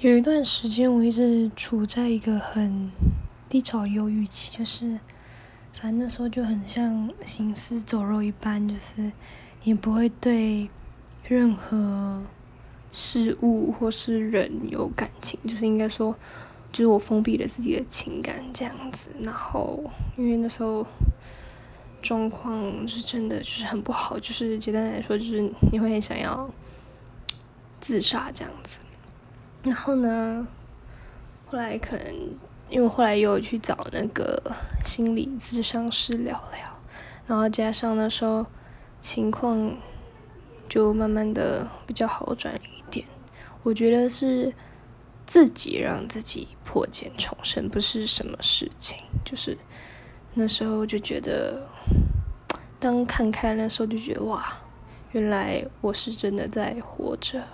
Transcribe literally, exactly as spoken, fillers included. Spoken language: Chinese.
有一段时间我一直处在一个很低潮忧郁期，就是反正那时候就很像行尸走肉一般，就是你不会对任何事物或是人有感情，就是应该说就是我封闭了自己的情感这样子。然后因为那时候状况是真的就是很不好，就是简单来说就是你会想要自杀这样子。然后呢，后来可能因为我后来又有去找那个心理咨商师聊聊，然后加上那时候情况就慢慢的比较好转一点。我觉得是自己让自己破茧重生，不是什么事情。就是那时候就觉得，当看开那时候就觉得哇，原来我是真的在活着。